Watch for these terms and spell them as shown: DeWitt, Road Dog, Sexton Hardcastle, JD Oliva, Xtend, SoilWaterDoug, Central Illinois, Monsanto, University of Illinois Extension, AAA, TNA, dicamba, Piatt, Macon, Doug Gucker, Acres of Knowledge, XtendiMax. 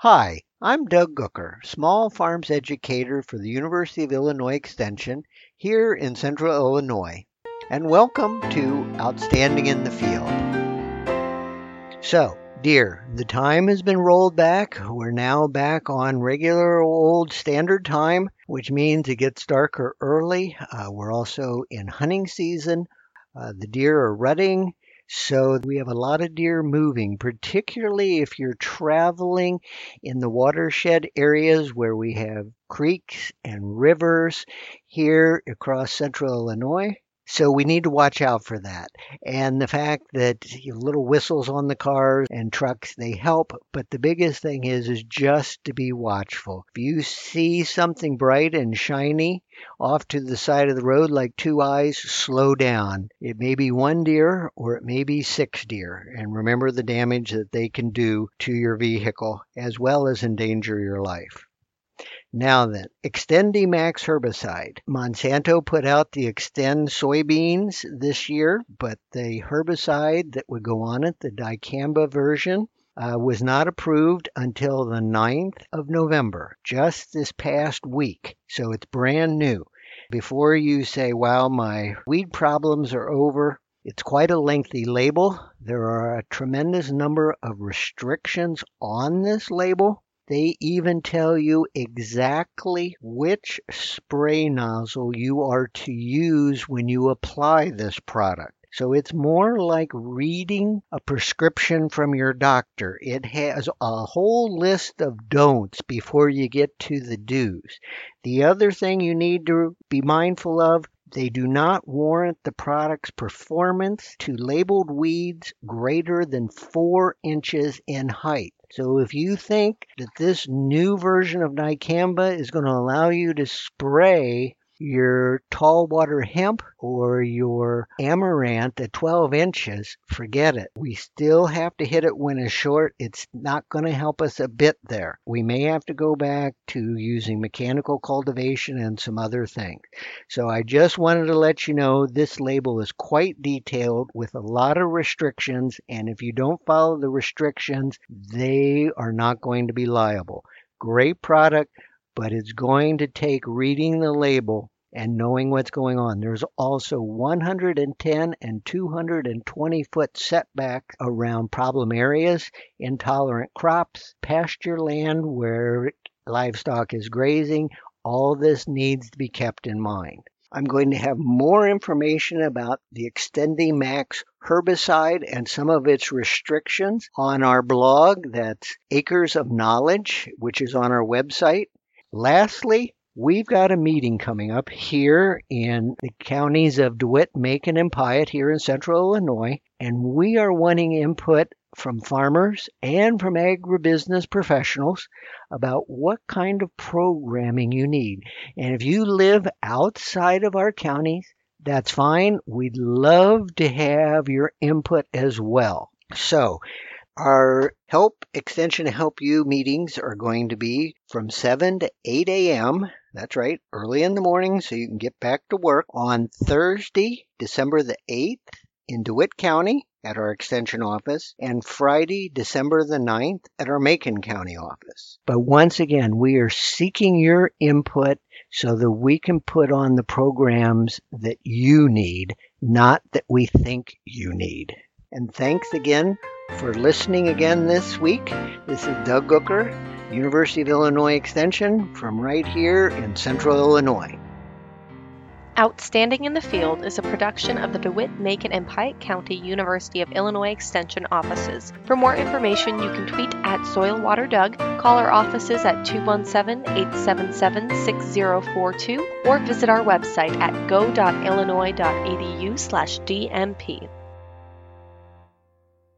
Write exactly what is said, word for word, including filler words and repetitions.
Hi, I'm Doug Gucker, Small Farms Educator for the University of Illinois Extension here in Central Illinois, and welcome to Outstanding in the Field. So, dear, the time has been rolled back. We're now back on regular old standard time, which means it gets darker early. Uh, we're also in hunting season. Uh, the deer are rutting. So we have a lot of deer moving, particularly if you're traveling in the watershed areas where we have creeks and rivers here across Central Illinois. So we need to watch out for that. And the fact that little whistles on the cars and trucks, they help. But the biggest thing is, is just to be watchful. If you see something bright and shiny off to the side of the road, like two eyes, slow down. It may be one deer or it may be six deer. And remember the damage that they can do to your vehicle as well as endanger your life. Now then, XtendiMax herbicide. Monsanto put out the Xtend soybeans this year, but the herbicide that would go on it, the dicamba version, uh, was not approved until the ninth of November, just this past week. So it's brand new. Before you say, wow, my weed problems are over, it's quite a lengthy label. There are a tremendous number of restrictions on this label. They even tell you exactly which spray nozzle you are to use when you apply this product. So it's more like reading a prescription from your doctor. It has a whole list of don'ts before you get to the do's. The other thing you need to be mindful of, they do not warrant the product's performance to labeled weeds greater than four inches in height. So if you think that this new version of dicamba is going to allow you to spray your tall water hemp or your amaranth at twelve inches, forget it. We still have to hit it when it's short. It's not going to help us a bit there. We may have to go back to using mechanical cultivation and some other things. So I just wanted to let you know this label is quite detailed with a lot of restrictions, and if you don't follow the restrictions, they are not going to be liable. Great product, but it's going to take reading the label and knowing what's going on. There's also one hundred ten and two hundred twenty foot setbacks around problem areas, intolerant crops, pasture land where livestock is grazing. All this needs to be kept in mind. I'm going to have more information about the XtendiMax herbicide and some of its restrictions on our blog. That's Acres of Knowledge, which is on our website. Lastly, we've got a meeting coming up here in the counties of DeWitt, Macon, and Piatt here in Central Illinois, and we are wanting input from farmers and from agribusiness professionals about what kind of programming you need. And if you live outside of our counties, that's fine. We'd love to have your input as well. So, our help extension help you meetings are going to be from seven to eight a.m. That's right, early in the morning so you can get back to work on Thursday, December the eighth in DeWitt County at our extension office and Friday, December the ninth at our Macon County office. But once again, we are seeking your input so that we can put on the programs that you need, not that we think you need. And thanks again for listening again this week. This is Doug Gucker, University of Illinois Extension, from right here in Central Illinois. Outstanding in the Field is a production of the DeWitt, Macon, and Piatt County University of Illinois Extension offices. For more information, you can tweet at SoilWaterDoug, call our offices at two one seven, eight seven seven, six zero four two, or visit our website at go dot illinois dot e d u slash d m p.